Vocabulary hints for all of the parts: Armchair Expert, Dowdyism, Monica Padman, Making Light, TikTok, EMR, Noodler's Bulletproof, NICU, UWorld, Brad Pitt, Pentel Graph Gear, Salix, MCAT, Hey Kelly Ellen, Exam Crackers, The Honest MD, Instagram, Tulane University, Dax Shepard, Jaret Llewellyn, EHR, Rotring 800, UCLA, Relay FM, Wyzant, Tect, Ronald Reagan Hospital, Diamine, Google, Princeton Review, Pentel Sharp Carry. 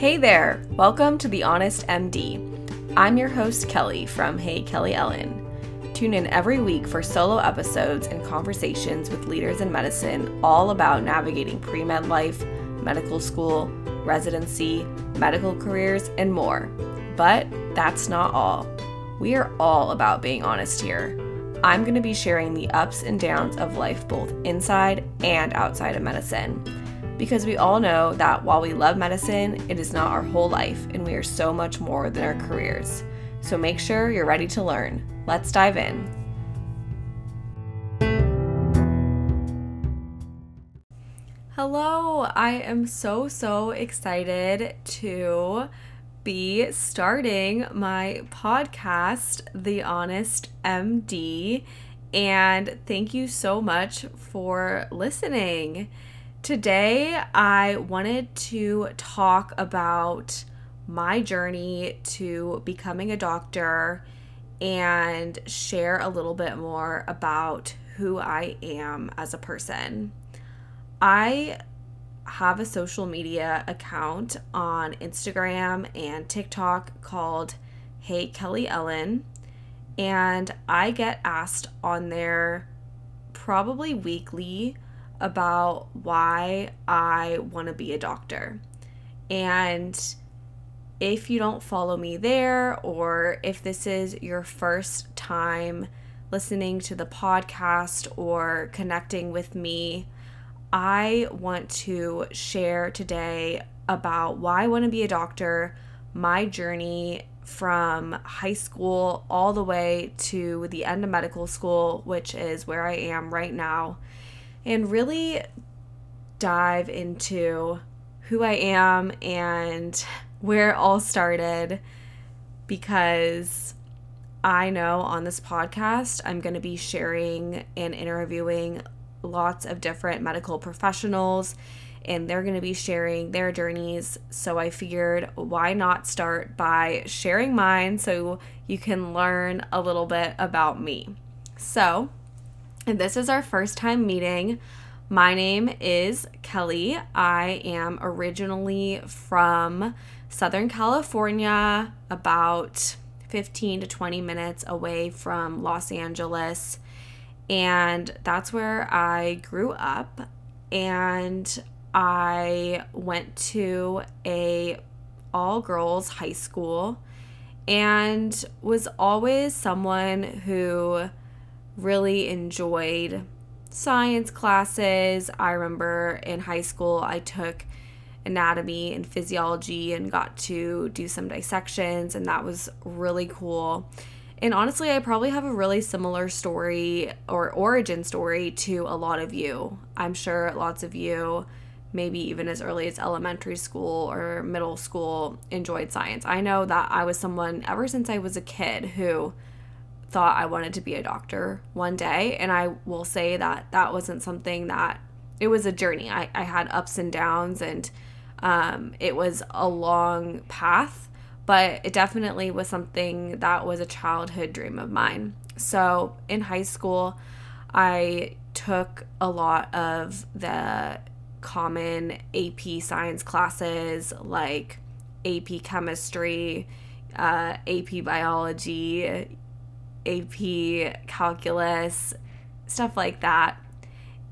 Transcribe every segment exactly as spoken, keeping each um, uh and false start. Hey there! Welcome to The Honest M D. I'm your host, Kelly, from Hey Kelly Ellen. Tune in every week for solo episodes and conversations with leaders in medicine all about navigating pre-med life, medical school, residency, medical careers, and more. But that's not all. We are all about being honest here. I'm going to be sharing the ups and downs of life both inside and outside of medicine. Because we all know that while we love medicine, it is not our whole life, and we are so much more than our careers. So make sure you're ready to learn. Let's dive in. Hello, I am so, so excited to be starting my podcast, The Honest M D, and thank you so much for listening. Today, I wanted to talk about my journey to becoming a doctor and share a little bit more about who I am as a person. I have a social media account on Instagram and TikTok called Hey Kelly Ellen, and I get asked on there probably weekly about why I want to be a doctor. And if you don't follow me there, or if this is your first time listening to the podcast or connecting with me, I want to share today about why I want to be a doctor, my journey from high school all the way to the end of medical school, which is where I am right now, and really dive into who I am and where it all started, because I know on this podcast I'm going to be sharing and interviewing lots of different medical professionals, and they're going to be sharing their journeys. So I figured, why not start by sharing mine so you can learn a little bit about me. So if this is our first time meeting, my name is Kelly. I am originally from Southern California, about fifteen to twenty minutes away from Los Angeles, and that's where I grew up. And I went to a all-girls high school and was always someone who really enjoyed science classes. I remember in high school I took anatomy and physiology and got to do some dissections, and that was really cool. And honestly, I probably have a really similar story or origin story to a lot of you. I'm sure lots of you, maybe even as early as elementary school or middle school, enjoyed science. I know that I was someone ever since I was a kid who thought I wanted to be a doctor one day, and I will say that that wasn't something that, it was a journey. I, I had ups and downs, and um, it was a long path, but it definitely was something that was a childhood dream of mine. So in high school, I took a lot of the common A P science classes, like A P chemistry, uh, A P biology, A P calculus, stuff like that,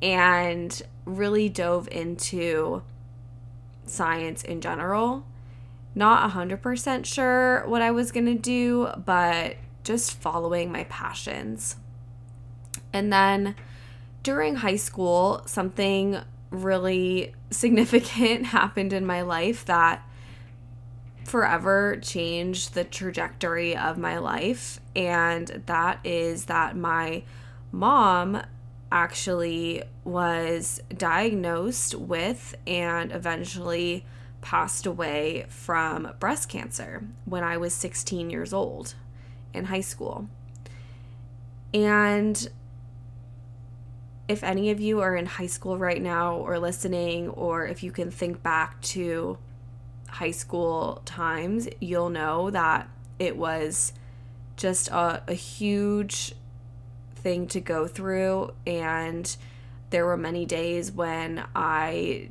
and really dove into science in general. Not one hundred percent sure what I was going to do, but just following my passions. And then during high school, something really significant happened in my life that forever changed the trajectory of my life, and that is that my mom actually was diagnosed with and eventually passed away from breast cancer when I was sixteen years old in high school. And if any of you are in high school right now or listening, or if you can think back to high school times, you'll know that it was just a, a huge thing to go through, and there were many days when I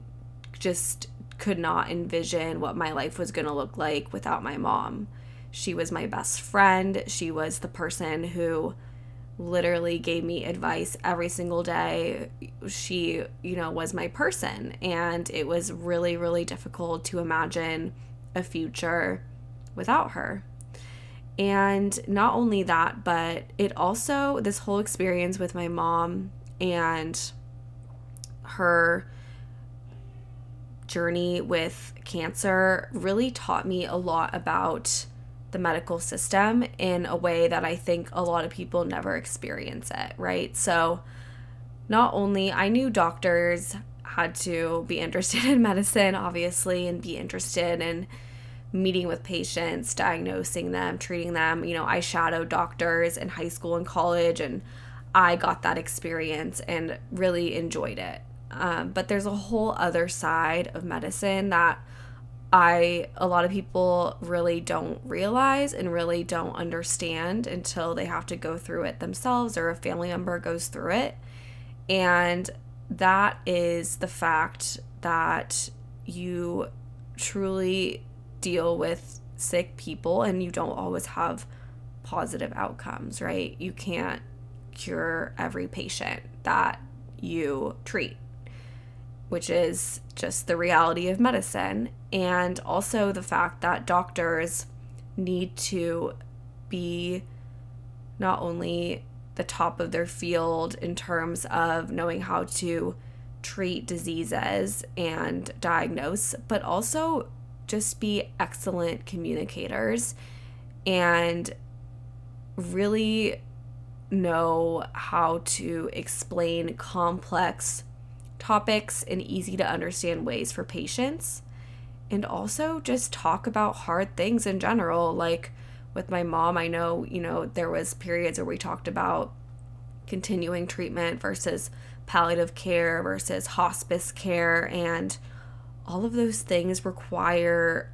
just could not envision what my life was going to look like without my mom. She was my best friend. She was the person who literally gave me advice every single day. She, you know, was my person. And it was really, really difficult to imagine a future without her. And not only that, but it also, this whole experience with my mom and her journey with cancer really taught me a lot about the medical system in a way that I think a lot of people never experience it, right? So not only I knew doctors had to be interested in medicine, obviously, and be interested in meeting with patients, diagnosing them, treating them. You know, I shadowed doctors in high school and college, and I got that experience and really enjoyed it. Um, but there's a whole other side of medicine that I, a lot of people really don't realize and really don't understand until they have to go through it themselves or a family member goes through it. And that is the fact that you truly deal with sick people and you don't always have positive outcomes, right? You can't cure every patient that you treat, which is just the reality of medicine. And also the fact that doctors need to be not only the top of their field in terms of knowing how to treat diseases and diagnose, but also just be excellent communicators and really know how to explain complex topics in easy to understand ways for patients, and also just talk about hard things in general. Like with my mom, I know, you know, there was periods where we talked about continuing treatment versus palliative care versus hospice care, and all of those things require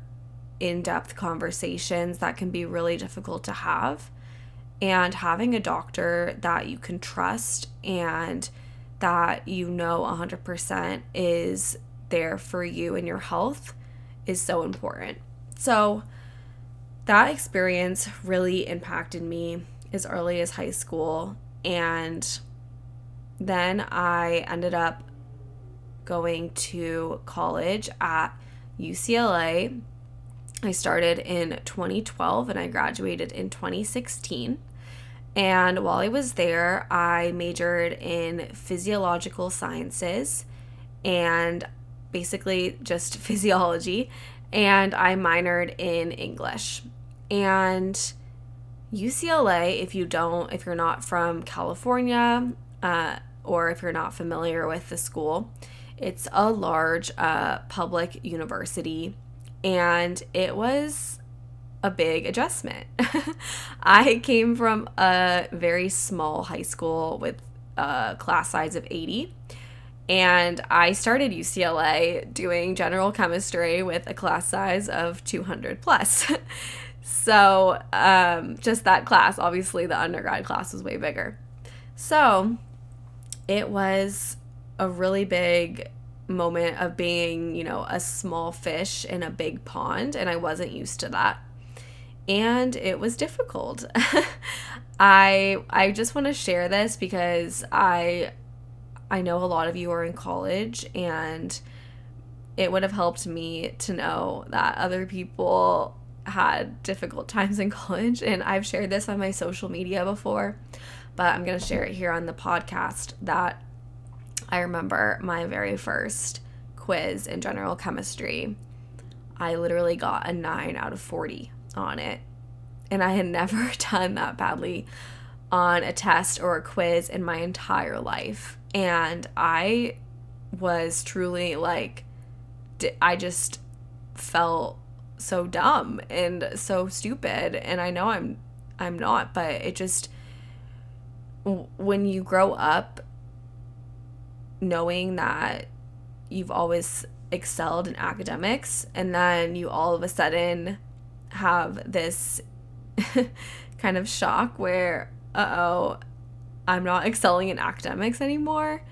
in-depth conversations that can be really difficult to have. And having a doctor that you can trust and that you know one hundred percent is there for you and your health is so important. So that experience really impacted me as early as high school. And then I ended up going to college at U C L A. I started in twenty twelve and I graduated in twenty sixteen. And while I was there, I majored in physiological sciences and basically just physiology, and I minored in English. And U C L A, if you don't, if you're not from California, uh, or if you're not familiar with the school, it's a large uh, public university, and it was a big adjustment. I came from a very small high school with a class size of eighty, and I started U C L A doing general chemistry with a class size of two hundred plus. So um, just that class, obviously the undergrad class was way bigger. So it was a really big moment of being, you know, a small fish in a big pond, and I wasn't used to that. And it was difficult. I I just want to share this because I I know a lot of you are in college, and it would have helped me to know that other people had difficult times in college. And I've shared this on my social media before, but I'm going to share it here on the podcast that I remember my very first quiz in general chemistry. I literally got a nine out of forty. On it, and I had never done that badly on a test or a quiz in my entire life. And I was truly like, I just felt so dumb and so stupid, and I know I'm I'm not, but it just, when you grow up knowing that you've always excelled in academics, and then you all of a sudden have this kind of shock where, uh-oh, I'm not excelling in academics anymore,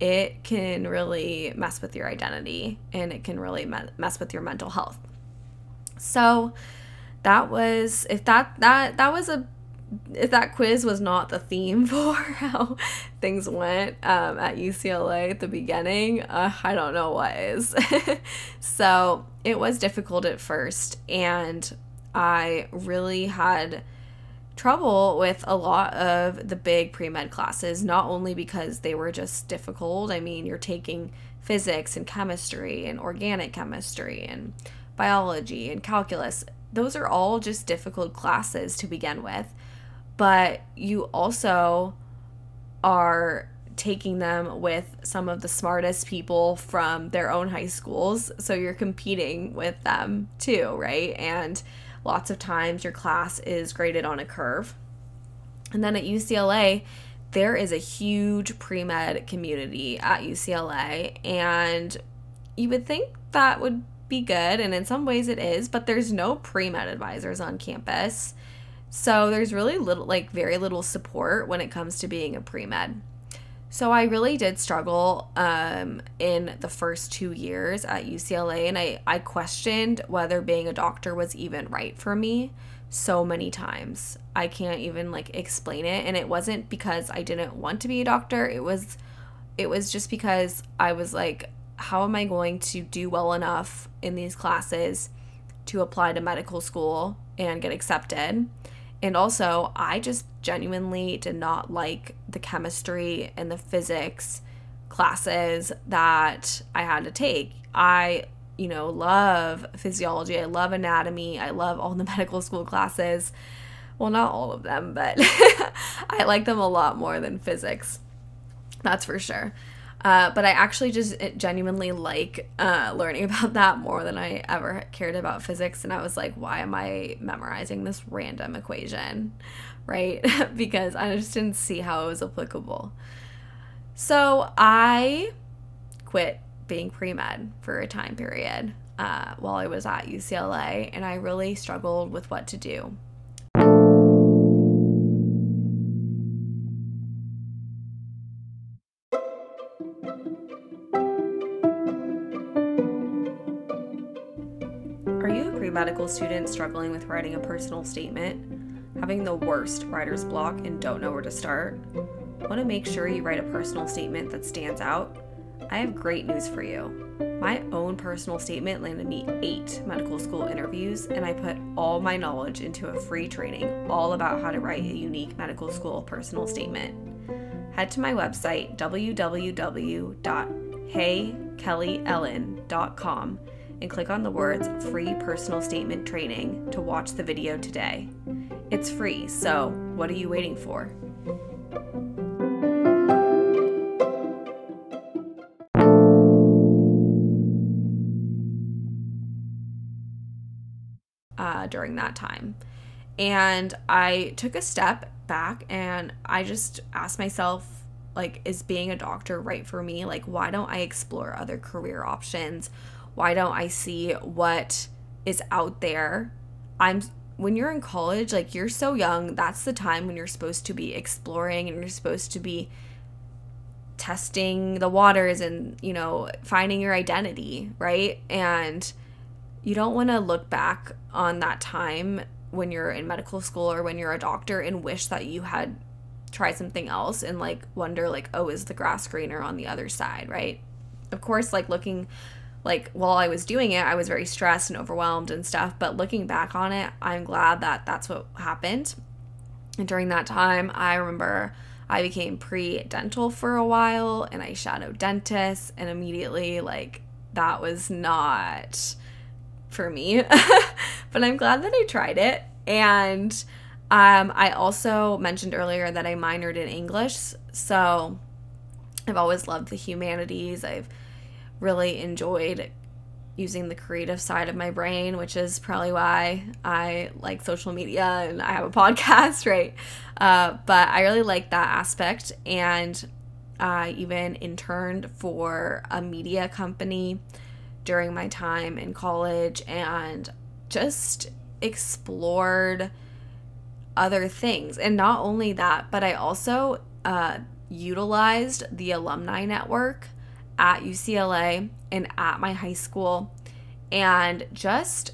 it can really mess with your identity, and it can really me- mess with your mental health. So that was, if that, that, that was a, if that quiz was not the theme for how things went um, at U C L A at the beginning, uh, I don't know what is. So it was difficult at first, and I really had trouble with a lot of the big pre-med classes, not only because they were just difficult. I mean, you're taking physics and chemistry and organic chemistry and biology and calculus. Those are all just difficult classes to begin with, but you also are taking them with some of the smartest people from their own high schools, so you're competing with them too, right? And lots of times your class is graded on a curve. And then at U C L A, there is a huge pre-med community at U C L A, and you would think that would be good, and in some ways it is, but there's no pre-med advisors on campus, so there's really little, like very little support when it comes to being a pre-med. So I really did struggle um, in the first two years at U C L A, and I, I questioned whether being a doctor was even right for me so many times. I can't even like explain it, and it wasn't because I didn't want to be a doctor. It was, it was just because I was like, how am I going to do well enough in these classes to apply to medical school and get accepted? And also, I just genuinely did not like the chemistry and the physics classes that I had to take. I, you know, love physiology. I love anatomy. I love all the medical school classes. Well, not all of them, but I like them a lot more than physics. That's for sure. Uh, but I actually just genuinely like uh, learning about that more than I ever cared about physics. And I was like, why am I memorizing this random equation, right? Because I just didn't see how it was applicable. So I quit being pre-med for a time period uh, while I was at U C L A, and I really struggled with what to do. Medical students struggling with writing a personal statement, having the worst writer's block and don't know where to start? Want to make sure you write a personal statement that stands out? I have great news for you. My own personal statement landed me eight medical school interviews, and I put all my knowledge into a free training all about how to write a unique medical school personal statement. Head to my website, w w w dot hey kelly ellen dot com, and click on the words free personal statement training to watch the video today. It's free, so what are you waiting for? Uh, during that time. And I took a step back and I just asked myself, like, is being a doctor right for me? Like, why don't I explore other career options? Why don't I see what is out there? I'm when you're in college, like, you're so young, that's the time when you're supposed to be exploring and you're supposed to be testing the waters and, you know, finding your identity, right? And you don't want to look back on that time when you're in medical school or when you're a doctor and wish that you had tried something else and, like, wonder, like, oh, is the grass greener on the other side, right? Of course, like, looking... Like, while I was doing it, I was very stressed and overwhelmed and stuff, but looking back on it, I'm glad that that's what happened. And during that time, I remember I became pre-dental for a while, and I shadowed dentists, and immediately, like, that was not for me. But I'm glad that I tried it. And um, I also mentioned earlier that I minored in English, so I've always loved the humanities. I've really enjoyed using the creative side of my brain, which is probably why I like social media and I have a podcast, right? Uh, but I really like that aspect, and I even interned for a media company during my time in college and just explored other things. And not only that, but I also uh, utilized the alumni network at U C L A and at my high school, and just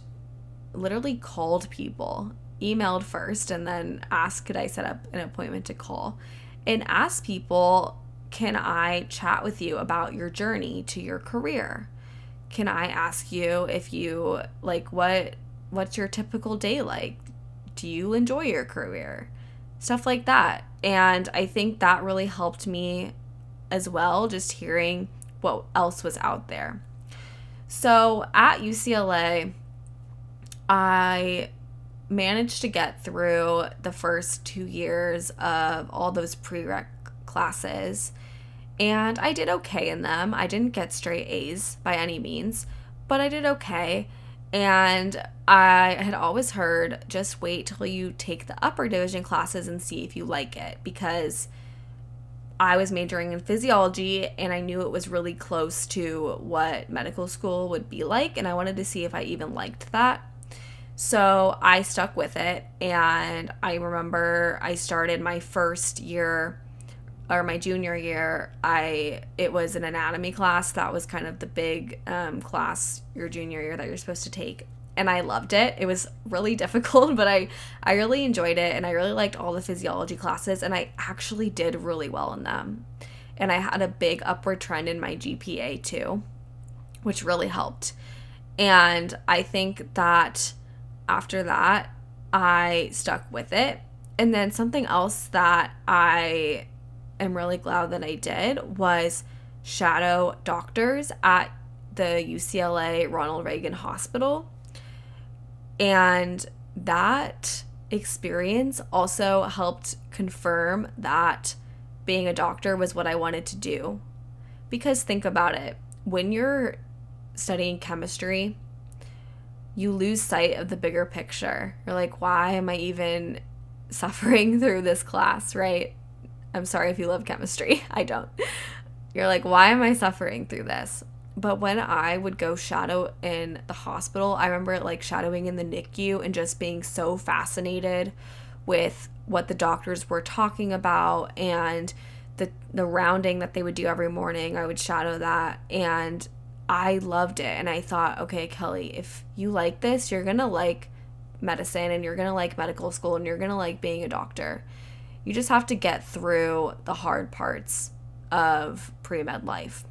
literally called people, emailed first and then asked, could I set up an appointment to call, and asked people, can I chat with you about your journey to your career? Can I ask you if you, like, what what's your typical day like? Do you enjoy your career? Stuff like that. And I think that really helped me as well, just hearing what else was out there. So at U C L A, I managed to get through the first two years of all those prereq classes, and I did okay in them. I didn't get straight A's by any means, but I did okay. And I had always heard, just wait till you take the upper division classes and see if you like it, because I was majoring in physiology and I knew it was really close to what medical school would be like, and I wanted to see if I even liked that. So I stuck with it, and I remember I started my first year, or my junior year, I it was an anatomy class. That was kind of the big um, class your junior year that you're supposed to take, and I loved it. It was really difficult, but I, I really enjoyed it, and I really liked all the physiology classes, and I actually did really well in them. And I had a big upward trend in my G P A too, which really helped. And I think that after that, I stuck with it. And then something else that I am really glad that I did was shadow doctors at the U C L A Ronald Reagan Hospital. And that experience also helped confirm that being a doctor was what I wanted to do. Because think about it, when you're studying chemistry, you lose sight of the bigger picture. You're like, why am I even suffering through this class, right? I'm sorry if you love chemistry. I don't. You're like, why am I suffering through this? But when I would go shadow in the hospital, I remember like shadowing in the N I C U and just being so fascinated with what the doctors were talking about, and the the rounding that they would do every morning. I would shadow that, and I loved it. And I thought, okay, Kelly, if you like this, you're going to like medicine, and you're going to like medical school, and you're going to like being a doctor. You just have to get through the hard parts of pre-med life.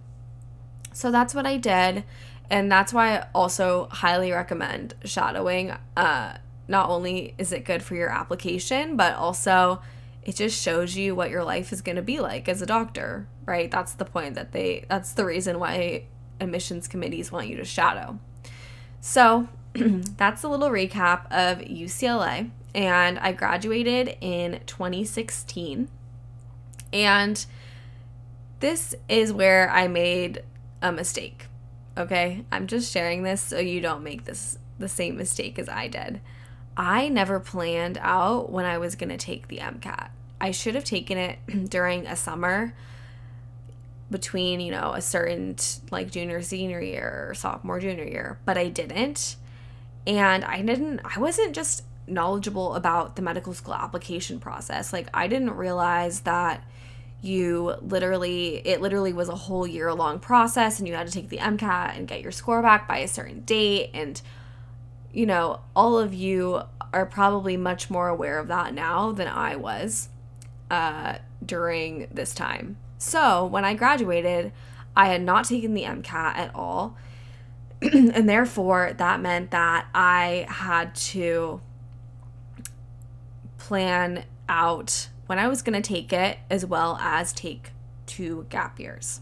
So that's what I did, and that's why I also highly recommend shadowing. Uh, not only is it good for your application, but also it just shows you what your life is going to be like as a doctor, right? That's the point that they, that's the reason why admissions committees want you to shadow. So that's a little recap of U C L A, and I graduated in twenty sixteen, and this is where I made a mistake. Okay, I'm just sharing this so you don't make this the same mistake as I did. I never planned out when I was gonna take the MCAT. I should have taken it during a summer between, you know, a certain like junior senior year or sophomore junior year, but I didn't. And I didn't I wasn't just knowledgeable about the medical school application process. Like, I didn't realize that You literally, it literally was a whole year long process, and you had to take the MCAT and get your score back by a certain date. And, you know, all of you are probably much more aware of that now than I was uh, during this time. So when I graduated, I had not taken the MCAT at all. And therefore, that meant that I had to plan out when I was going to take it, as well as take two gap years.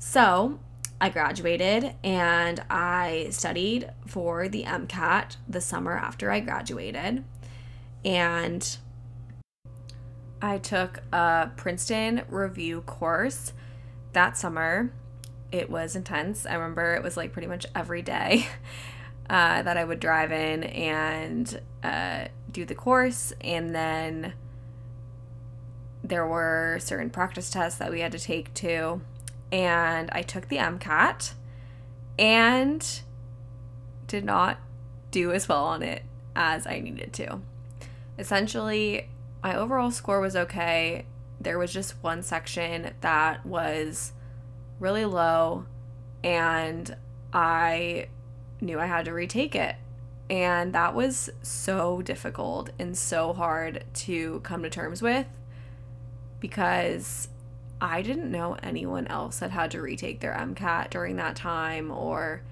So I graduated, and I studied for the MCAT the summer after I graduated, and I took a Princeton Review course that summer. It was intense. I remember it was like pretty much every day uh, that I would drive in and uh, do the course, and then there were certain practice tests that we had to take too, and I took the MCAT and did not do as well on it as I needed to. Essentially, my overall score was okay. there was just one section that was really low, and I knew I had to retake it. And that was so difficult and so hard to come to terms with, because I didn't know anyone else that had to retake their MCAT during that time, or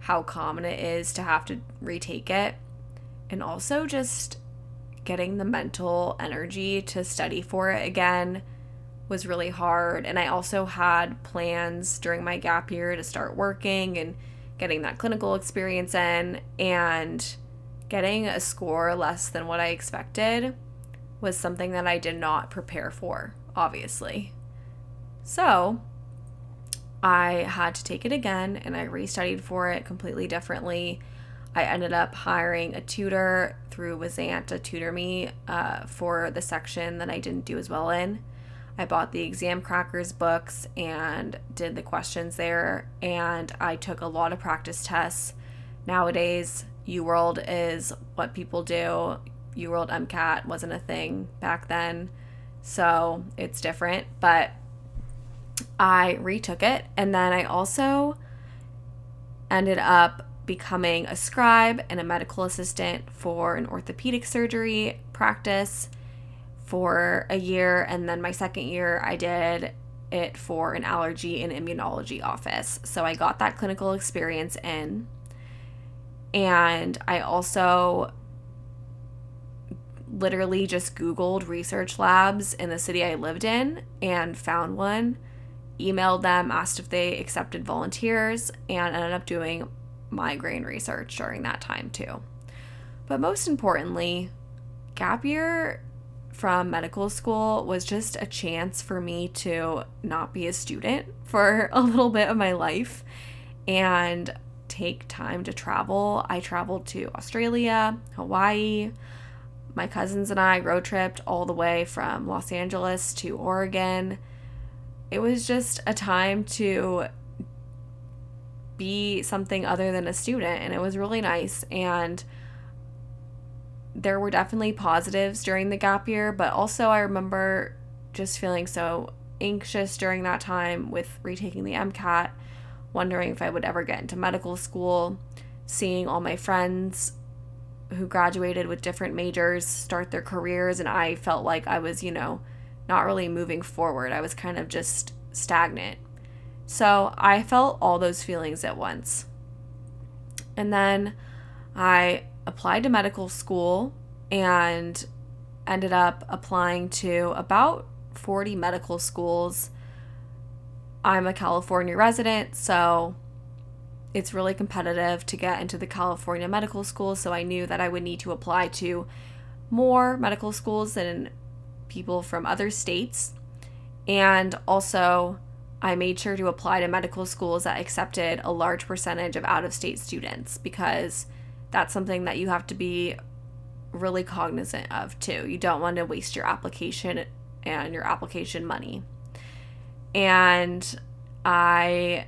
how common it is to have to retake it. And also just getting the mental energy to study for it again was really hard. And I also had plans during my gap year to start working and getting that clinical experience in, and getting a score less than what I expected was something that I did not prepare for, obviously. So I had to take it again, and I restudied for it completely differently. I ended up hiring a tutor through Wyzant to tutor me uh, for the section that I didn't do as well in. I bought the Exam Crackers books and did the questions there, and I took a lot of practice tests. Nowadays, UWorld is what people do. UWorld MCAT wasn't a thing back then, so it's different, but I retook it. And then I also ended up becoming a scribe and a medical assistant for an orthopedic surgery practice for a year. And then my second year, I did it for an allergy and immunology office. So I got that clinical experience in. And I also literally just Googled research labs in the city I lived in and found one, emailed them, asked if they accepted volunteers, and ended up doing migraine research during that time too. But most importantly, gap year from medical school was just a chance for me to not be a student for a little bit of my life and take time to travel. I traveled to Australia, Hawaii. My cousins and I road tripped all the way from Los Angeles to Oregon. It was just a time to be something other than a student, and it was really nice. And there were definitely positives during the gap year, but also I remember just feeling so anxious during that time with retaking the MCAT, wondering if I would ever get into medical school, seeing all my friends who graduated with different majors start their careers, and I felt like I was, you know, not really moving forward. I was kind of just stagnant. So I felt all those feelings at once. And then I applied to medical school and ended up applying to about forty medical schools. I'm a California resident, so it's really competitive to get into the California medical school, so I knew that I would need to apply to more medical schools than people from other states. And also I made sure to apply to medical schools that accepted a large percentage of out-of-state students, because that's something that you have to be really cognizant of too. You don't want to waste your application and your application money. And I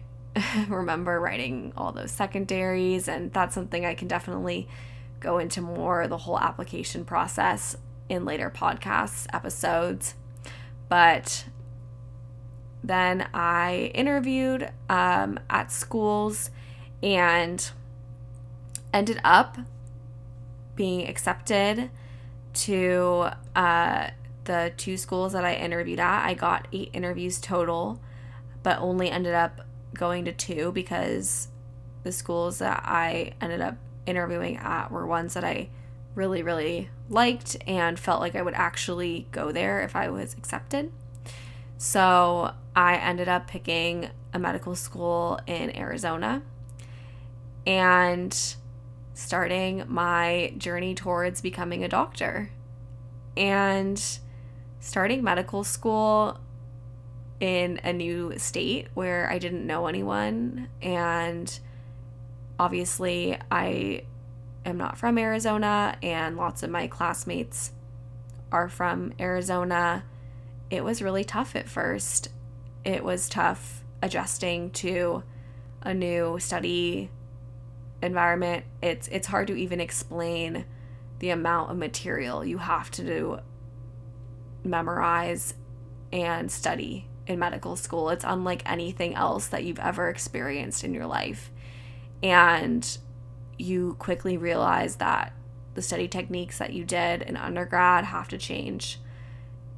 remember writing all those secondaries, and that's something I can definitely go into more, the whole application process, in later podcasts episodes. But then I interviewed um, at schools and ended up being accepted to uh, the two schools that I interviewed at. I got eight interviews total, but only ended up going to two, because the schools that I ended up interviewing at were ones that I really, really liked and felt like I would actually go there if I was accepted. So I ended up picking a medical school in Arizona, and starting my journey towards becoming a doctor. And starting medical school in a new state where I didn't know anyone, and obviously I I'm not from Arizona, and lots of my classmates are from Arizona. It was really tough at first. It was tough adjusting to a new study environment. It's it's hard to even explain the amount of material you have to memorize and study in medical school. It's unlike anything else that you've ever experienced in your life. And you quickly realize that the study techniques that you did in undergrad have to change.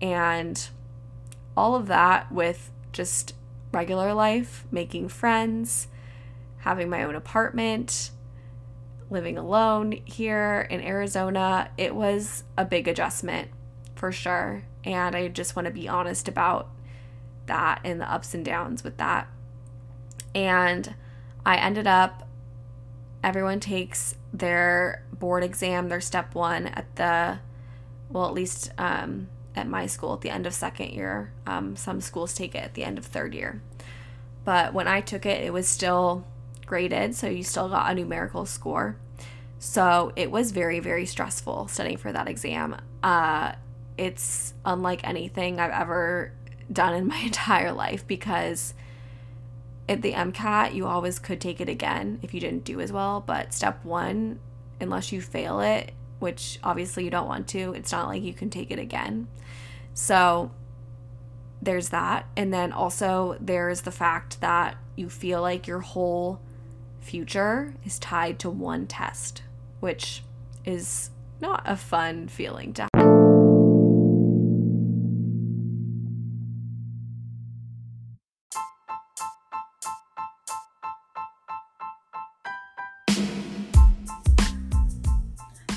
And all of that with just regular life, making friends, having my own apartment, living alone here in Arizona, it was a big adjustment for sure. And I just want to be honest about that and the ups and downs with that. And I ended up, everyone takes their board exam, their step one at the, well, at least um, at my school at the end of second year. Um, some schools take it at the end of third year. But when I took it, it was still graded, so you still got a numerical score. So it was very, very stressful studying for that exam. Uh, it's unlike anything I've ever done in my entire life, because at the MCAT, you always could take it again if you didn't do as well. But step one, unless you fail it, which obviously you don't want to, it's not like you can take it again. So there's that. And then also there's the fact that you feel like your whole future is tied to one test, which is not a fun feeling to have.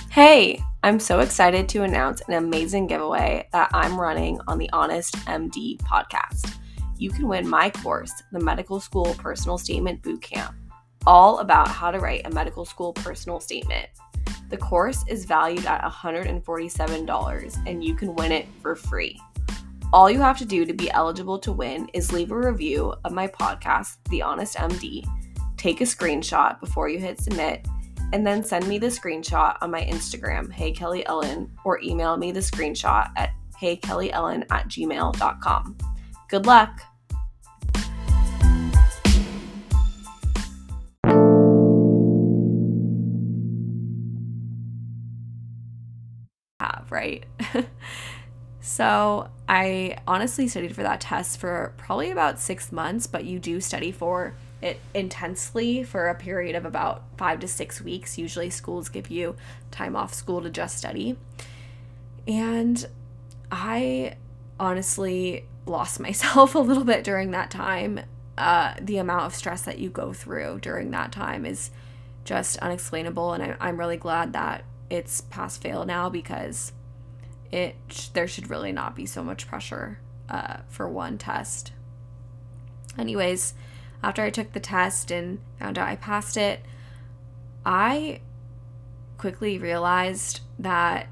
Hey, I'm so excited to announce an amazing giveaway that I'm running on the Honest M D podcast. You can win my course, The Medical School Personal Statement Bootcamp, all about how to write a medical school personal statement. The course is valued at one hundred forty-seven dollars, and you can win it for free. All you have to do to be eligible to win is leave a review of my podcast, The Honest M D, take a screenshot before you hit submit, and then send me the screenshot on my Instagram, Hey Kelly Ellen, or email me the screenshot at hey kelly ellen at gmail dot com. Good luck! Have, right? So I honestly studied for that test for probably about six months, but you do study for it intensely for a period of about five to six weeks. Usually schools give you time off school to just study. And I honestly lost myself a little bit during that time. Uh, the amount of stress that you go through during that time is just unexplainable. And I, I'm really glad that it's pass fail now, because it there should really not be so much pressure uh, for one test. Anyways, after I took the test and found out I passed it, I quickly realized that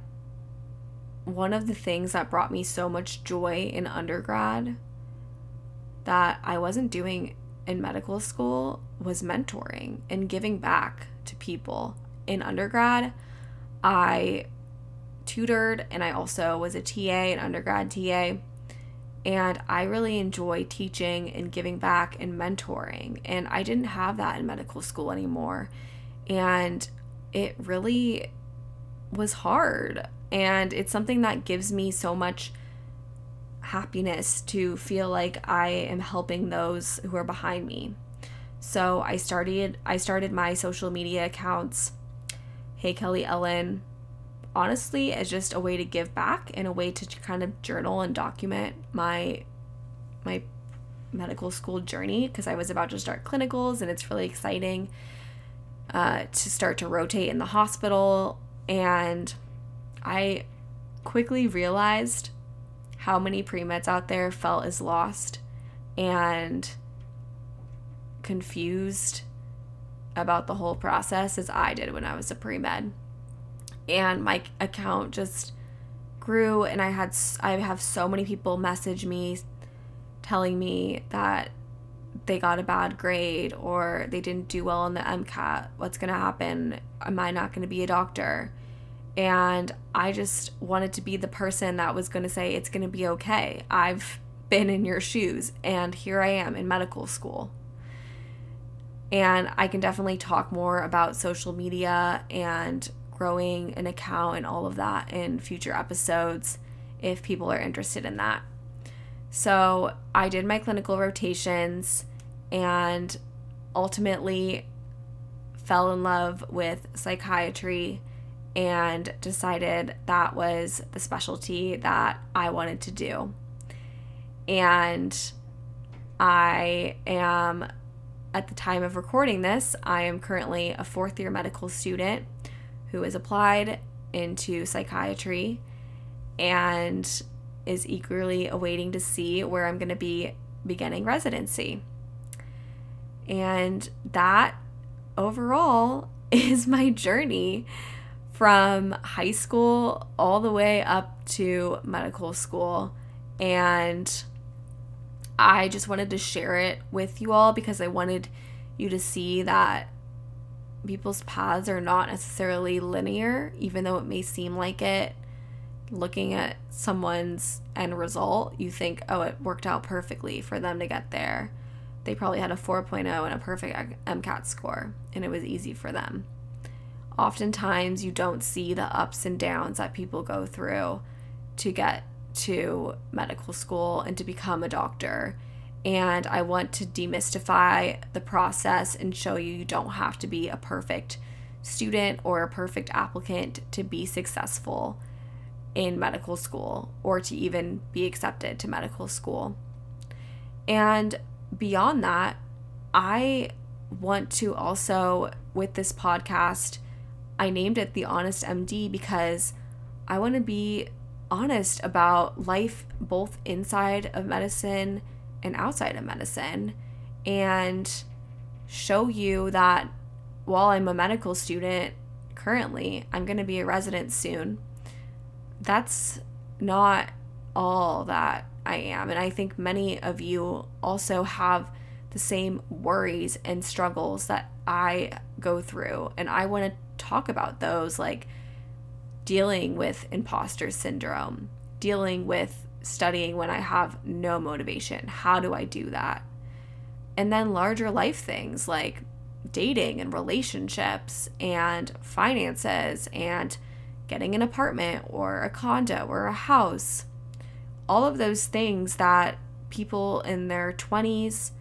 one of the things that brought me so much joy in undergrad that I wasn't doing in medical school was mentoring and giving back to people. In undergrad, I tutored, and I also was a T A, an undergrad T A. And I really enjoy teaching and giving back and mentoring. And I didn't have that in medical school anymore. And it really was hard. And it's something that gives me so much happiness to feel like I am helping those who are behind me. So I started I started my social media accounts, Hey Kelly Ellen, honestly, as just a way to give back and a way to kind of journal and document my my medical school journey, because I was about to start clinicals, and it's really exciting uh, to start to rotate in the hospital. And I quickly realized how many pre-meds out there felt as lost and confused about the whole process as I did when I was a pre-med. And my account just grew, and I had I have so many people message me telling me that they got a bad grade or they didn't do well on the MCAT. What's going to happen? Am I not going to be a doctor? And I just wanted to be the person that was going to say, it's going to be okay. I've been in your shoes, and here I am in medical school. And I can definitely talk more about social media and growing an account and all of that in future episodes if people are interested in that. So I did my clinical rotations and ultimately fell in love with psychiatry and decided that was the specialty that I wanted to do. And I am, at the time of recording this, I am currently a fourth year medical student who has applied into psychiatry and is eagerly awaiting to see where I'm going to be beginning residency. And that overall is my journey from high school all the way up to medical school. And I just wanted to share it with you all because I wanted you to see that people's paths are not necessarily linear, even though it may seem like it. Looking at someone's end result, you think, oh, it worked out perfectly for them to get there. They probably had a four point oh and a perfect MCAT score, and it was easy for them. Oftentimes, you don't see the ups and downs that people go through to get to medical school and to become a doctor. And I want to demystify the process and show you you don't have to be a perfect student or a perfect applicant to be successful in medical school or to even be accepted to medical school. And beyond that, I want to also, with this podcast, I named it The Honest M D because I want to be honest about life both inside of medicine and outside of medicine, and show you that while I'm a medical student currently, I'm going to be a resident soon. That's not all that I am, and I think many of you also have the same worries and struggles that I go through, and I want to talk about those, like dealing with imposter syndrome, dealing with studying when I have no motivation. How do I do that? And then larger life things like dating and relationships and finances and getting an apartment or a condo or a house. All of those things that people in their twenties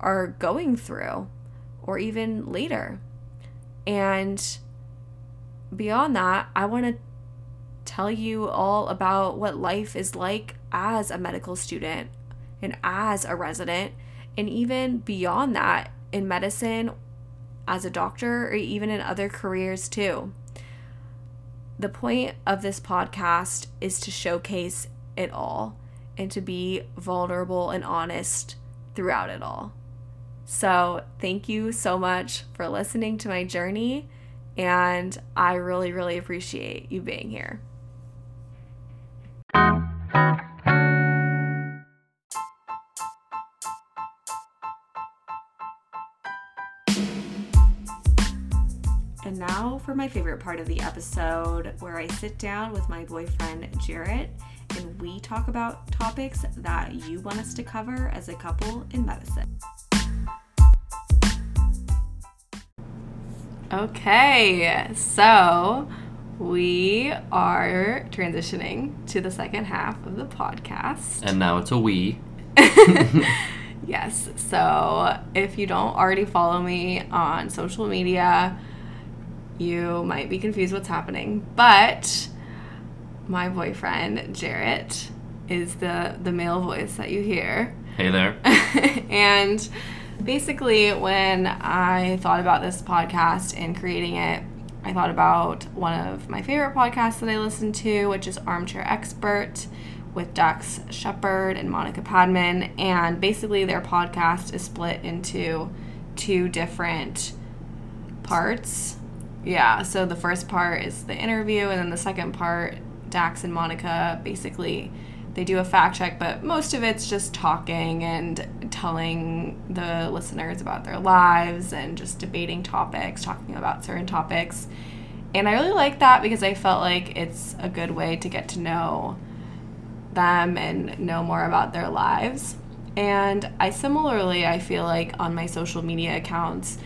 are going through, or even later. And beyond that, I want to tell you all about what life is like as a medical student and as a resident, and even beyond that in medicine, as a doctor, or even in other careers too. The point of this podcast is to showcase it all and to be vulnerable and honest throughout it all. So thank you so much for listening to my journey, and I really, really appreciate you being here. And now for my favorite part of the episode, where I sit down with my boyfriend Jaret and we talk about topics that you want us to cover as a couple in medicine. Okay, so we are transitioning to the second half of the podcast. And now it's a we. Yes, so if you don't already follow me on social media, you might be confused what's happening, but my boyfriend, Jaret, is the, the male voice that you hear. Hey there. And basically, when I thought about this podcast and creating it, I thought about one of my favorite podcasts that I listen to, which is Armchair Expert with Dax Shepard and Monica Padman. And basically, their podcast is split into two different parts. Yeah, so the first part is the interview, and then the second part, Dax and Monica, basically, they do a fact check, but most of it's just talking and telling the listeners about their lives and just debating topics, talking about certain topics. And I really like that because I felt like it's a good way to get to know them and know more about their lives. And I similarly, I feel like on my social media accounts,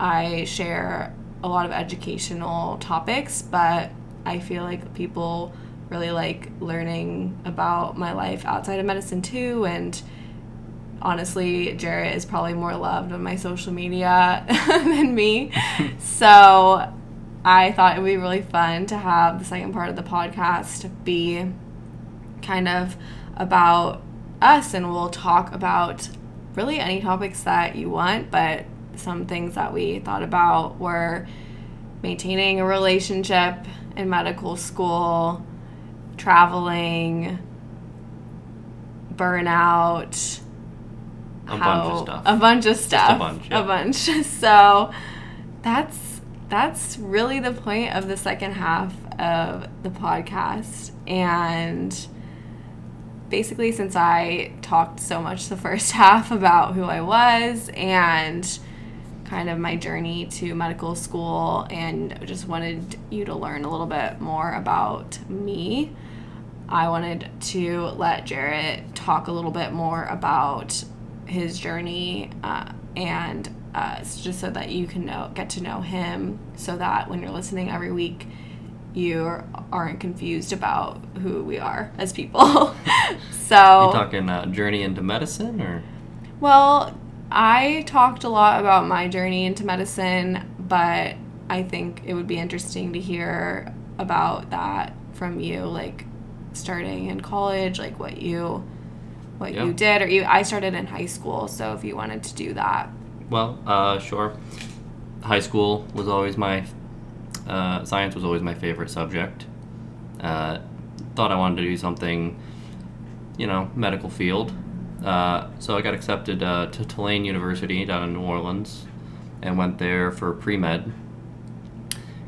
I share a lot of educational topics, but I feel like people really like learning about my life outside of medicine too. And honestly, Jaret is probably more loved on my social media than me. So I thought it would be really fun to have the second part of the podcast be kind of about us, and we'll talk about really any topics that you want, but some things that we thought about were maintaining a relationship in medical school, traveling, burnout, a how, bunch of stuff. A bunch of stuff. Just a bunch. Yeah. A bunch. So that's that's really the point of the second half of the podcast. And basically, since I talked so much the first half about who I was and kind of my journey to medical school, and just wanted you to learn a little bit more about me, I wanted to let Jaret talk a little bit more about his journey, uh, and uh, just so that you can know, get to know him, so that when you're listening every week, you aren't confused about who we are as people. So you're talking uh, journey into medicine, or? Well, I talked a lot about my journey into medicine, but I think it would be interesting to hear about that from you, like starting in college, like what you what yeah. you did, or you, I started in high school, so if you wanted to do that. Well, uh, sure. High school was always my, uh, science was always my favorite subject. Uh, thought I wanted to do something, you know, medical field. Uh, so I got accepted uh, to Tulane University down in New Orleans and went there for pre-med.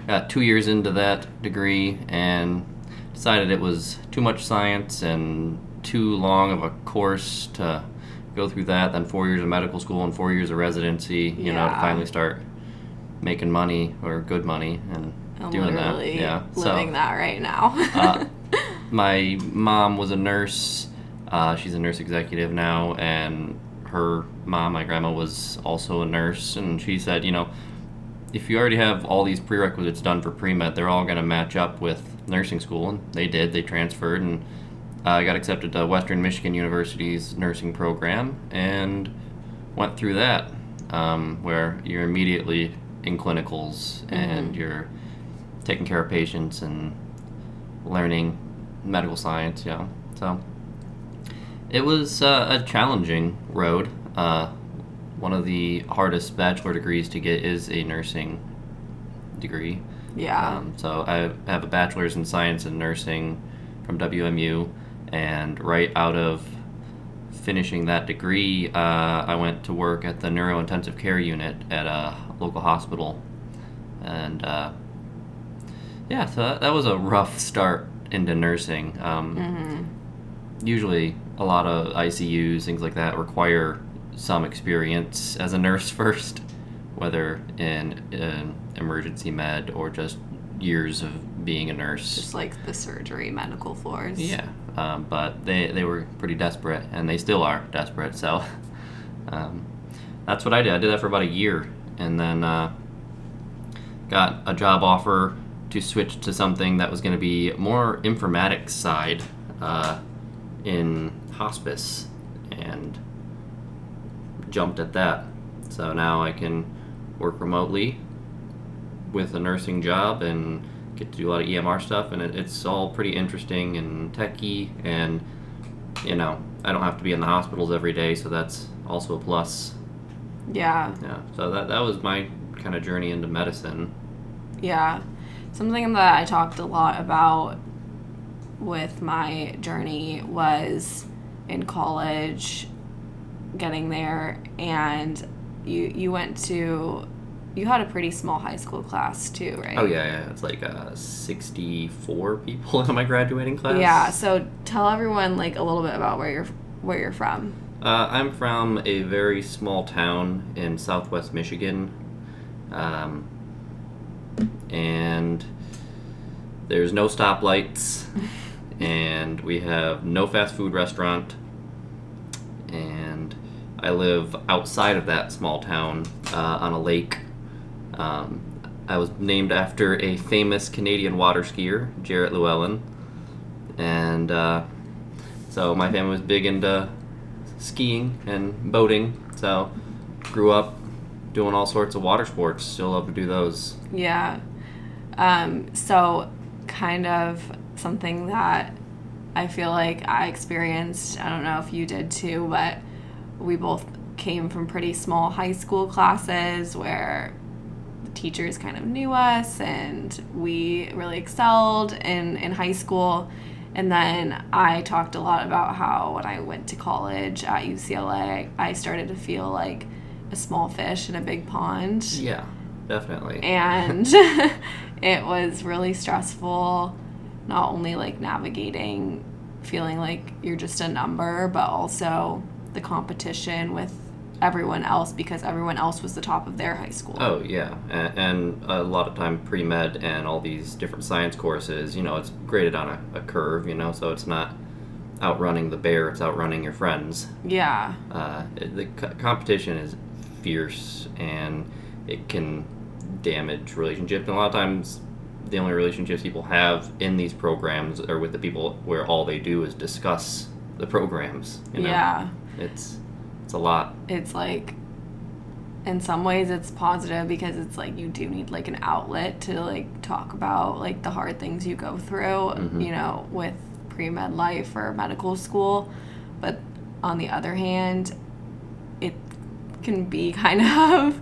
Got two years into that degree and decided it was too much science and too long of a course to go through that, then four years of medical school and four years of residency, you yeah. know, to finally start making money or good money and I'm doing that. Yeah, living so, that right now. uh, my mom was a nurse. Uh, she's a nurse executive now, and her mom, my grandma, was also a nurse, and she said, you know, if you already have all these prerequisites done for pre-med, they're all going to match up with nursing school, and they did. They transferred, and I uh, got accepted to Western Michigan University's nursing program, and went through that, um, where you're immediately in clinicals, mm-hmm. and you're taking care of patients and learning medical science, you know, so... It was uh, a challenging road. Uh, one of the hardest bachelor degrees to get is a nursing degree. Yeah. Um, so I have a bachelor's in science and nursing from W M U, and right out of finishing that degree, uh, I went to work at the neurointensive care unit at a local hospital. And uh, yeah, so that, that was a rough start into nursing. Um, mm-hmm. Usually... a lot of I C Us, things like that, require some experience as a nurse first, whether in an emergency med or just years of being a nurse. Just like the surgery medical floors. Yeah, um, but they, they were pretty desperate, and they still are desperate, so um, that's what I did. I did that for about a year, and then uh, got a job offer to switch to something that was going to be more informatics side, uh, in hospice, and jumped at that. So now I can work remotely with a nursing job and get to do a lot of E M R stuff, and it, it's all pretty interesting and techy, and you know, I don't have to be in the hospitals every day, so that's also a plus. Yeah. Yeah. So that that was my kind of journey into medicine. Yeah. Something that I talked a lot about with my journey was in college, getting there, and you you went to, you had a pretty small high school class too, right? Oh yeah, yeah. It's like uh, sixty-four people in my graduating class. Yeah, so tell everyone like a little bit about where you're where you're from. Uh, I'm from a very small town in Southwest Michigan, um, and there's no stoplights. And we have no fast food restaurant, and I live outside of that small town uh, on a lake. Um, I was named after a famous Canadian water skier, Jaret Llewellyn, and uh, so my family was big into skiing and boating, so grew up doing all sorts of water sports, still love to do those. Yeah. Um, so kind of something that I feel like I experienced, I don't know if you did too, but we both came from pretty small high school classes where the teachers kind of knew us and we really excelled in, in high school. And then I talked a lot about how when I went to college at U C L A, I started to feel like a small fish in a big pond. Yeah, definitely. And it was really stressful, not only like navigating, feeling like you're just a number, but also the competition with everyone else, because everyone else was the top of their high school. Oh, yeah. And, and a lot of time pre-med and all these different science courses, you know, it's graded on a, a curve, you know, so it's not outrunning the bear, it's outrunning your friends. Yeah. Uh, the co- competition is fierce, and it can damage relationships. And a lot of times, the only relationships people have in these programs are with the people where all they do is discuss the programs. You know? Yeah. It's it's a lot. It's like, in some ways it's positive because it's like you do need like an outlet to like talk about like the hard things you go through, mm-hmm. you know, with pre-med life or medical school. But on the other hand, it can be kind of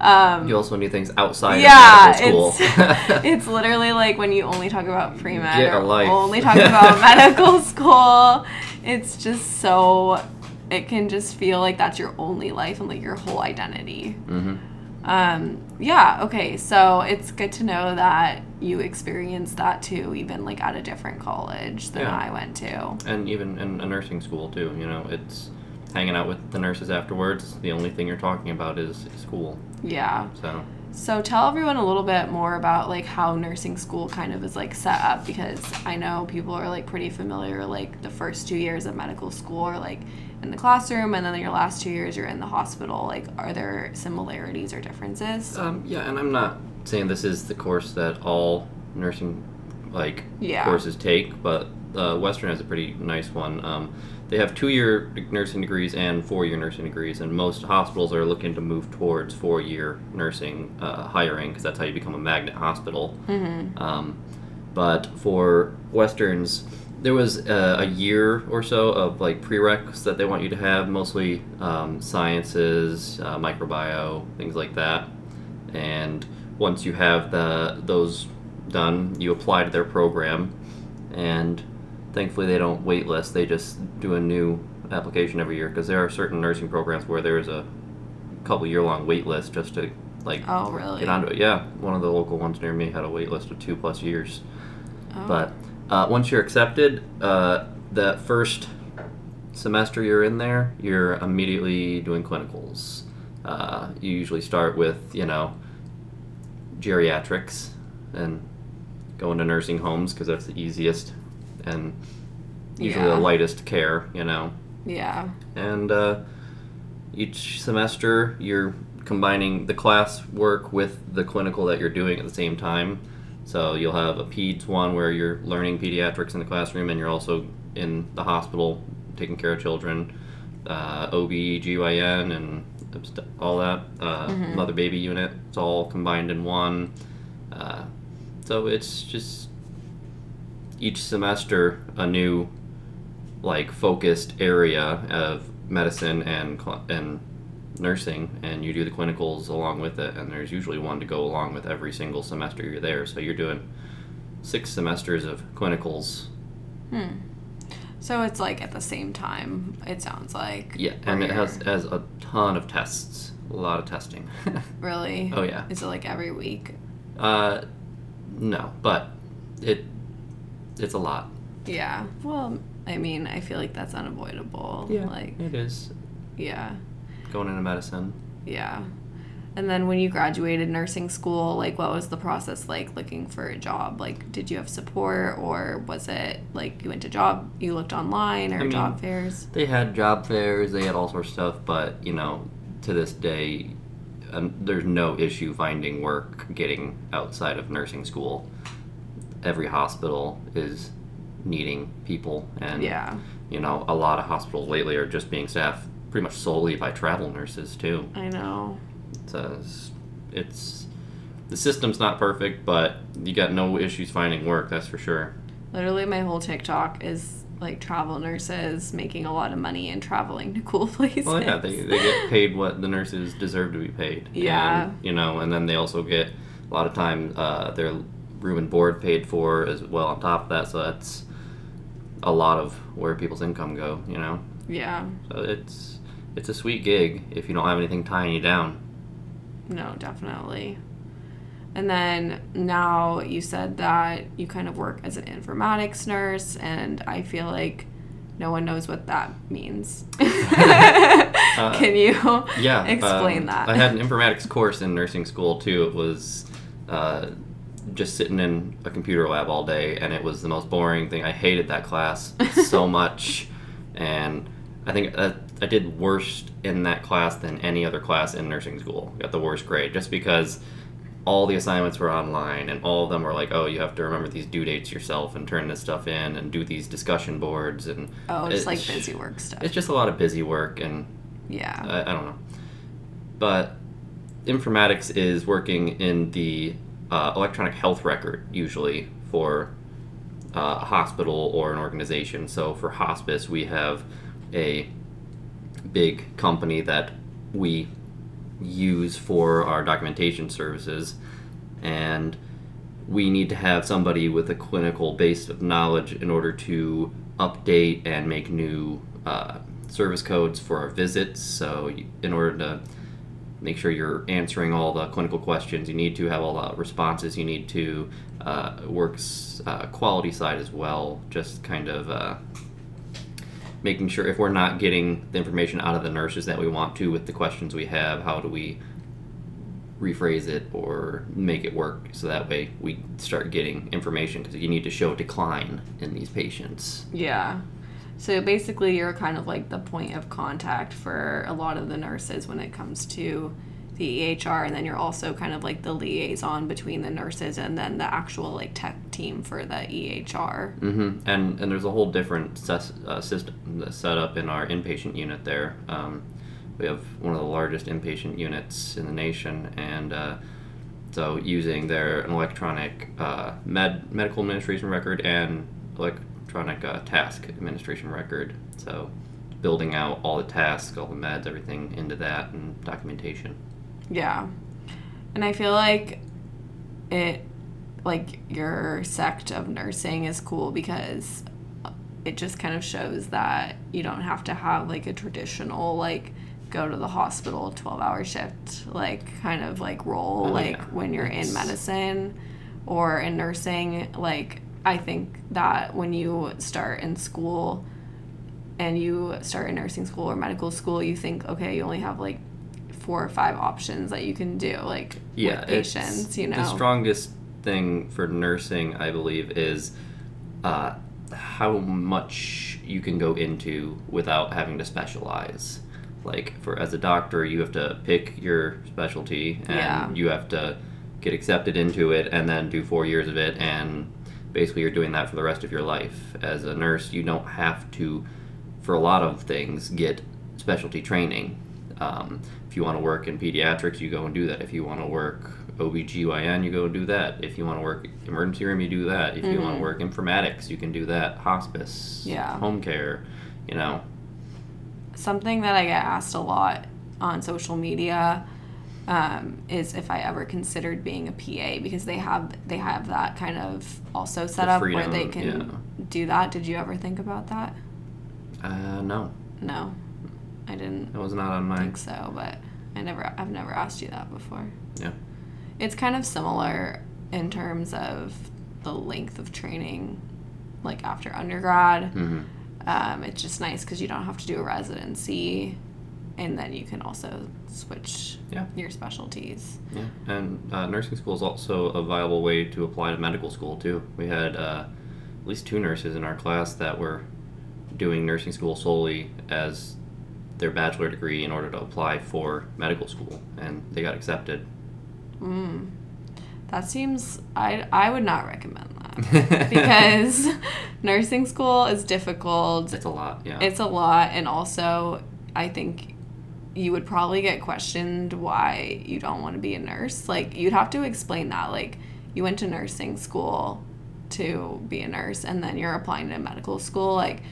um you also need things outside yeah, of medical school. It's, it's literally like when you only talk about pre-med Get a life. Or only talk about medical school, it's just so it can just feel like that's your only life and like your whole identity. Mm-hmm. Um yeah, okay, so it's good to know that you experienced that too, even like at a different college than yeah. I went to. And even in a nursing school too, you know, it's hanging out with the nurses afterwards, the only thing you're talking about is school. Yeah. So so tell everyone a little bit more about like how nursing school kind of is like set up, because I know people are like pretty familiar, like the first two years of medical school are like in the classroom, and then your last two years you're in the hospital. Like, are there similarities or differences? Um, yeah, and I'm not saying this is the course that all nursing like yeah. courses take, but uh, Western has a pretty nice one. Um, They have two-year nursing degrees and four-year nursing degrees, and most hospitals are looking to move towards four-year nursing uh, hiring, because that's how you become a magnet hospital. Mm-hmm. Um, but for Westerns, there was uh, a year or so of like prereqs that they want you to have, mostly um, sciences, uh, microbiome, things like that. And once you have the those done, you apply to their program, and thankfully, they don't wait list. They just do a new application every year, because there are certain nursing programs where there is a couple year-long wait list just to like oh, really? Get onto it. Yeah, one of the local ones near me had a wait list of two plus years. Oh. But uh, once you're accepted, uh, that first semester you're in there, you're immediately doing clinicals. Uh, you usually start with, you know, geriatrics and go into nursing homes because that's the easiest and usually yeah. the lightest care, you know. Yeah. And uh, each semester you're combining the class work with the clinical that you're doing at the same time. So you'll have a peds one where you're learning pediatrics in the classroom and you're also in the hospital taking care of children, uh, O B, G Y N, and all that, uh, mm-hmm. mother-baby unit. It's all combined in one. Uh, so it's just each semester a new like focused area of medicine and cl- and nursing, and you do the clinicals along with it, and there's usually one to go along with every single semester you're there, so you're doing six semesters of clinicals. Hmm. So it's like at the same time, it sounds like. Yeah, and it has has a ton of tests, a lot of testing. Really? Oh yeah. Is it like every week? Uh, no, but it It's a lot. Yeah. Well, I mean, I feel like that's unavoidable. Yeah, like, it is. Yeah. Going into medicine. Yeah. And then when you graduated nursing school, like, what was the process like looking for a job? Like, did you have support, or was it, like, you went to job, you looked online, or I mean, job fairs? They had job fairs. They had all sorts of stuff. But, you know, to this day, um, there's no issue finding work, getting outside of nursing school. Every hospital is needing people, and yeah. you know, a lot of hospitals lately are just being staffed pretty much solely by travel nurses too. I know. It's a, it's the system's not perfect, but you got no issues finding work, that's for sure. Literally, my whole TikTok is like travel nurses making a lot of money and traveling to cool places. Well, yeah, they they get paid what the nurses deserve to be paid. Yeah. And, you know, and then they also get a lot of time uh, their room and board paid for as well on top of that. So that's a lot of where people's income go. You know. Yeah. So it's it's a sweet gig if you don't have anything tying you down. No, definitely. And then now you said that you kind of work as an informatics nurse, and I feel like no one knows what that means. uh, Can you yeah, explain um, that? I had an informatics course in nursing school, too. It was uh, just sitting in a computer lab all day, and it was the most boring thing. I hated that class so much, and I think that I did worst in that class than any other class in nursing school. Got the worst grade, just because all the assignments were online, and all of them were like, oh, you have to remember these due dates yourself and turn this stuff in and do these discussion boards. And oh, just like busy work stuff. It's just a lot of busy work, and yeah, I, I don't know. But informatics is working in the uh, electronic health record, usually, for uh, a hospital or an organization. So for hospice, we have a big company that we use for our documentation services, and we need to have somebody with a clinical base of knowledge in order to update and make new uh, service codes for our visits. So in order to make sure you're answering all the clinical questions, you need to have all the responses. You need to uh, works uh, quality side as well, just kind of uh, making sure if we're not getting the information out of the nurses that we want to with the questions we have, how do we rephrase it or make it work so that way we start getting information, because you need to show decline in these patients. Yeah. So basically you're kind of like the point of contact for a lot of the nurses when it comes to the E H R, and then you're also kind of like the liaison between the nurses and then the actual like tech team for the E H R. Mm-hmm. And and there's a whole different ses- uh, system set up in our inpatient unit there. Um, we have one of the largest inpatient units in the nation, and uh, so using their an electronic uh, med medical administration record and electronic uh, task administration record. So building out all the tasks, all the meds, everything into that and documentation. Yeah. And I feel like it, like, your sect of nursing is cool because it just kind of shows that you don't have to have, like, a traditional, like, go to the hospital twelve-hour shift, like, kind of, like, role, oh, like, yeah. when you're it's... in medicine or in nursing. Like, I think that when you start in school and you start in nursing school or medical school, you think, okay, you only have, like, four or five options that you can do, like, yeah, with patients, you know. The strongest thing for nursing, I believe, is uh, how much you can go into without having to specialize. Like, for as a doctor, you have to pick your specialty, and yeah. you have to get accepted into it, and then do four years of it, and basically you're doing that for the rest of your life. As a nurse, you don't have to, for a lot of things, get specialty training. Um, if you want to work in pediatrics, you go and do that. If you want to work O B G Y N, you go and do that. If you want to work emergency room, you do that. If mm-hmm. you want to work informatics, you can do that. Hospice, yeah. home care, you know. Something that I get asked a lot on social media um, is if I ever considered being a P A, because they have they have that kind of also set the up freedom, where they can yeah. do that. Did you ever think about that? Uh, no. No. I didn't. It was not on mine. Think so, but I never. I've never asked you that before. Yeah. It's kind of similar in terms of the length of training, like after undergrad. Mm-hmm. Um, it's just nice because you don't have to do a residency, and then you can also switch yeah. your specialties. Yeah. And uh, nursing school is also a viable way to apply to medical school too. We had uh, at least two nurses in our class that were doing nursing school solely as their bachelor degree in order to apply for medical school, and they got accepted. Mm. That seems, I I would not recommend that. because nursing school is difficult. It's a lot, yeah. It's a lot, and also I think you would probably get questioned why you don't want to be a nurse. Like, you'd have to explain that. Like, you went to nursing school to be a nurse, and then you're applying to medical school. Like,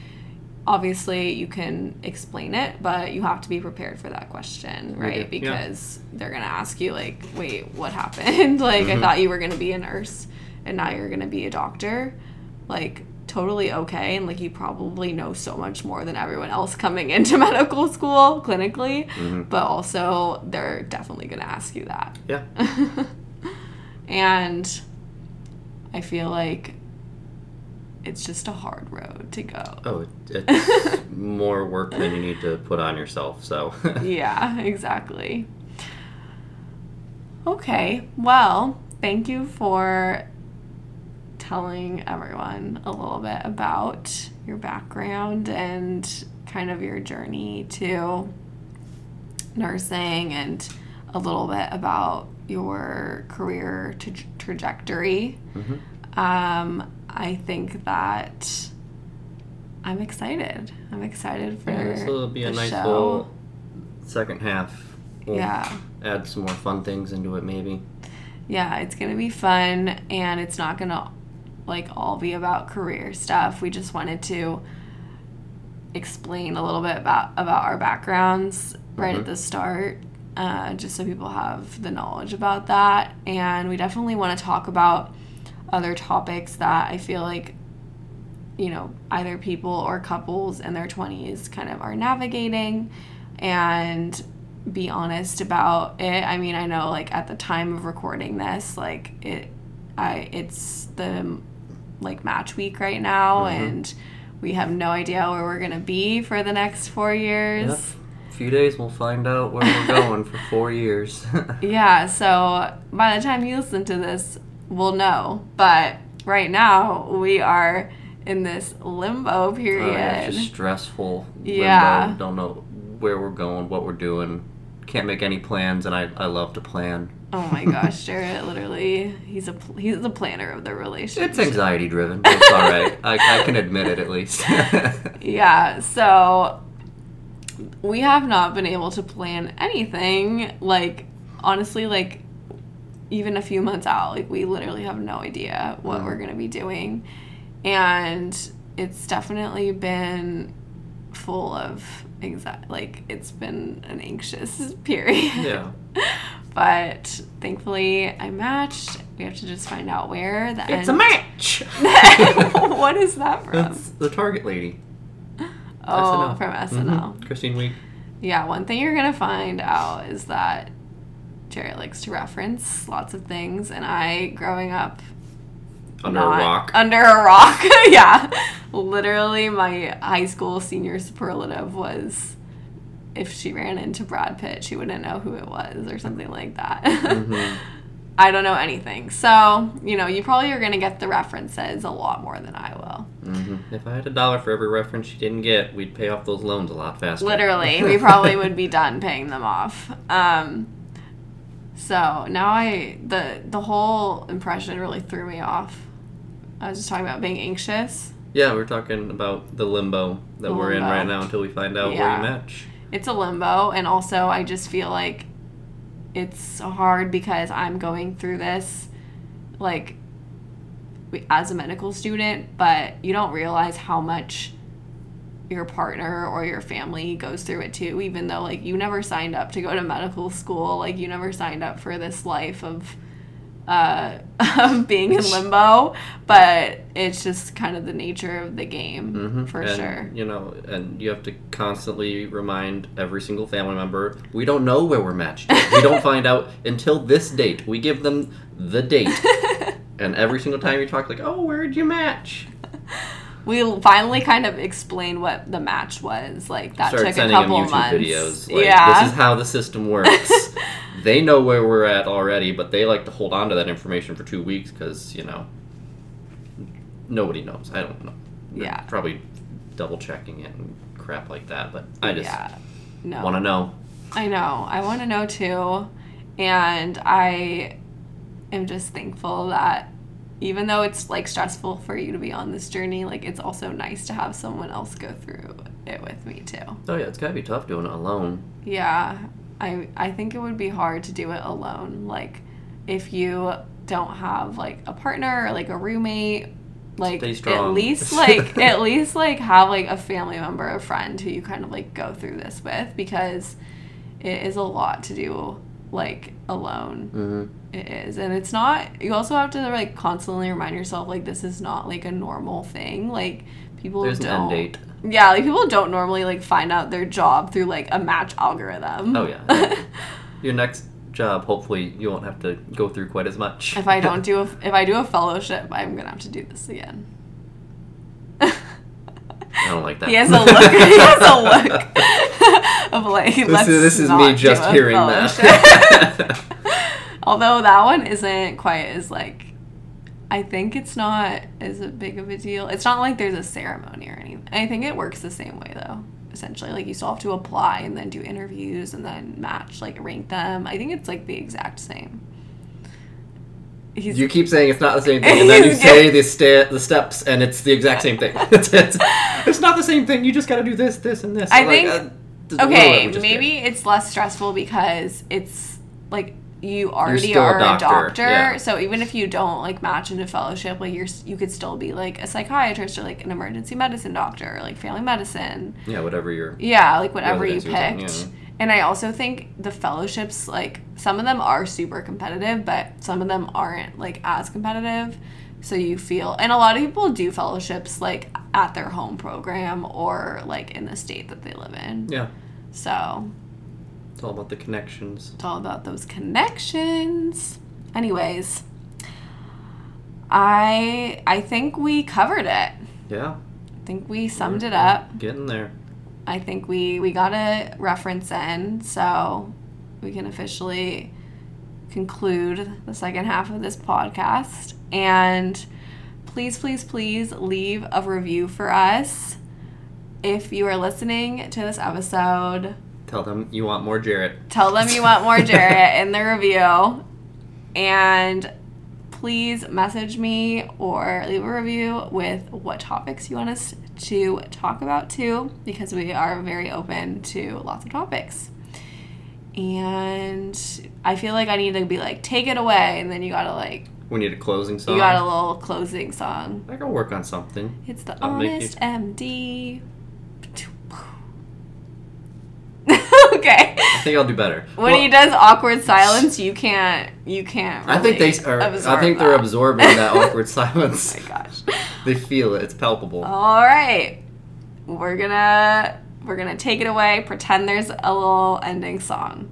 obviously you can explain it, but you have to be prepared for that question, right? Okay. Because yeah. they're going to ask you, like, wait, what happened? Like, mm-hmm. I thought you were going to be a nurse, and now you're going to be a doctor. Like, totally okay, and like you probably know so much more than everyone else coming into medical school clinically, mm-hmm. but also they're definitely gonna ask you that. Yeah. And I feel like it's just a hard road to go. Oh, it's more work than you need to put on yourself, so. Yeah, exactly. Okay, well, thank you for telling everyone a little bit about your background and kind of your journey to nursing and a little bit about your career t- trajectory. Mm-hmm. Um, I think that I'm excited. I'm excited for yeah, this will be a nice show. Little second half. We'll yeah. add some more fun things into it, maybe. Yeah, it's going to be fun, and it's not going to like all be about career stuff. We just wanted to explain a little bit about about our backgrounds right mm-hmm. at the start, uh, just so people have the knowledge about that. And we definitely want to talk about other topics that I feel like, you know, either people or couples in their twenties kind of are navigating, and be honest about it. I mean, I know like at the time of recording this, like it I, it's the, like, match week right now, mm-hmm. and we have no idea where we're going to be for the next four years. Yep. A few days, we'll find out where we're going for four years. Yeah, so by the time you listen to this, we'll know. But right now, we are in this limbo period. Oh, yeah, it's just stressful limbo. Yeah. We don't know where we're going, what we're doing. Can't make any plans, and I, I love to plan. Oh my gosh, Jaret, literally, he's a he's the planner of the relationship. It's anxiety driven, but it's all right. I, I can admit it at least. Yeah, so we have not been able to plan anything. Like, honestly, like, even a few months out, like, we literally have no idea what mm. we're going to be doing. And it's definitely been full of anxiety. Like, it's been an anxious period. Yeah. But thankfully, I matched. We have to just find out where the end. It's a match! What is that from? That's the Target lady. Oh, S N L. From S N L. Mm-hmm. Christine Week. Yeah, one thing you're going to find out is that Jaret likes to reference lots of things, and I, growing up... Under a rock. Under a rock, yeah. Literally, my high school senior superlative was... if she ran into Brad Pitt, she wouldn't know who it was or something like that. Mm-hmm. I don't know anything. So, you know, you probably are going to get the references a lot more than I will. Mm-hmm. If I had a dollar for every reference she didn't get, we'd pay off those loans a lot faster. Literally. We probably would be done paying them off. Um, so now I, the, the whole impression really threw me off. I was just talking about being anxious. Yeah, we're talking about the limbo that the we're limbo. in right now until we find out yeah. where you match. It's a limbo, and also I just feel like it's hard because I'm going through this, like, as a medical student, but you don't realize how much your partner or your family goes through it too, even though, like, you never signed up to go to medical school. Like, you never signed up for this life of, uh, of being in limbo, but it's just kind of the nature of the game, mm-hmm. for and, sure. You know, and you have to constantly remind every single family member, we don't know where we're matched. We don't find out until this date. We give them the date. And every single time you talk, like, oh, where'd you match? We finally kind of explained what the match was. Like, that Start took a couple them YouTube months. Videos. Like, yeah. This is how the system works. They know where we're at already, but they like to hold on to that information for two weeks because, you know, nobody knows. I don't know. They're yeah. probably double-checking it and crap like that, but I just yeah. no. want to know. I know. I want to know, too, and I am just thankful that even though it's like stressful for you to be on this journey, like it's also nice to have someone else go through it with me too. Oh yeah, it's gotta be tough doing it alone. Yeah, I I think it would be hard to do it alone. Like if you don't have like a partner or like a roommate, like at least like at least like have like a family member, a friend who you kind of like go through this with, because it is a lot to do like alone. Mm-hmm. It is, and it's not, you also have to like constantly remind yourself like this is not like a normal thing, like people There's don't an end date. Yeah, like people don't normally like find out their job through like a match algorithm. Oh yeah. Your next job, hopefully you won't have to go through quite as much. If I don't do a, if I do a fellowship, I'm gonna have to do this again. I don't like that. He has a look. He has a look of like. This let's is this is not me just hearing that. Although that one isn't quite as like, I think it's not as big of a deal. It's not like there's a ceremony or anything. I think it works the same way though. Essentially, like you still have to apply and then do interviews and then match, like rank them. I think it's like the exact same. He's, you keep saying it's not the same thing, and then you say the, sta- the steps, and it's the exact same thing. it's, it's, it's not the same thing. You just got to do this, this, and this. I like, think, uh, okay, maybe did. It's less stressful because it's, like, you already are a doctor. A doctor yeah. So even if you don't, like, match into fellowship, like, you're, you could still be, like, a psychiatrist or, like, an emergency medicine doctor or, like, family medicine. Yeah, whatever you're... Yeah, like, whatever you picked. On, yeah. And I also think the fellowships, like, some of them are super competitive, but some of them aren't, like, as competitive. So you feel... And a lot of people do fellowships, like, at their home program or, like, in the state that they live in. Yeah. So... It's all about the connections. It's all about those connections. Anyways, I I think we covered it. Yeah. I think we summed We're it up. Getting there. I think we, we got a reference in, so we can officially conclude the second half of this podcast. And please, please, please leave a review for us. If you are listening to this episode... Tell them you want more Jaret. Tell them you want more Jaret in the review. And please message me or leave a review with what topics you want us to talk about too, because we are very open to lots of topics. And I feel like I need to be like, take it away, and then you gotta like... We need a closing song. You got a little closing song. I can work on something. It's the I'll Honest M D. Okay. I think I'll do better. When well, he does awkward silence, you can't. You can't. Really I think they are. I think they're that. absorbing that awkward silence. Oh my gosh. They feel it. It's palpable. All right, we're gonna we're gonna take it away. Pretend there's a little ending song.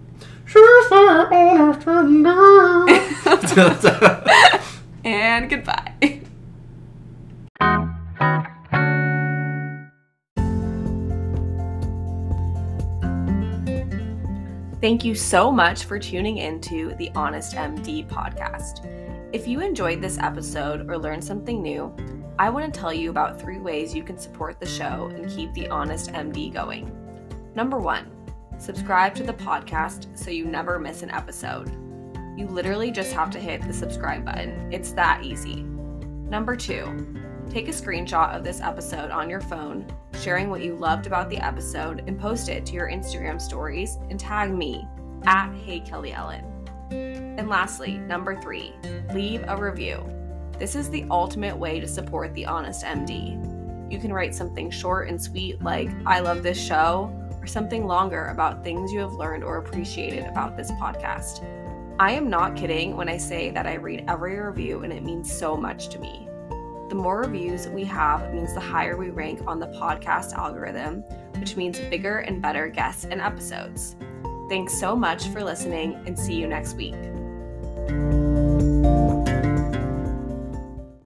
And goodbye. Thank you so much for tuning into the Honest M D podcast. If you enjoyed this episode or learned something new, I want to tell you about three ways you can support the show and keep the Honest M D going. Number one, subscribe to the podcast so you never miss an episode. You literally just have to hit the subscribe button. It's that easy. Number two, take a screenshot of this episode on your phone, sharing what you loved about the episode, and post it to your Instagram stories and tag me at Hey Kelly Ellen. And lastly, number three, leave a review. This is the ultimate way to support the Honest M D. You can write something short and sweet like, I love this show, or something longer about things you have learned or appreciated about this podcast. I am not kidding when I say that I read every review and it means so much to me. The more reviews we have means the higher we rank on the podcast algorithm, which means bigger and better guests and episodes. Thanks so much for listening, and see you next week.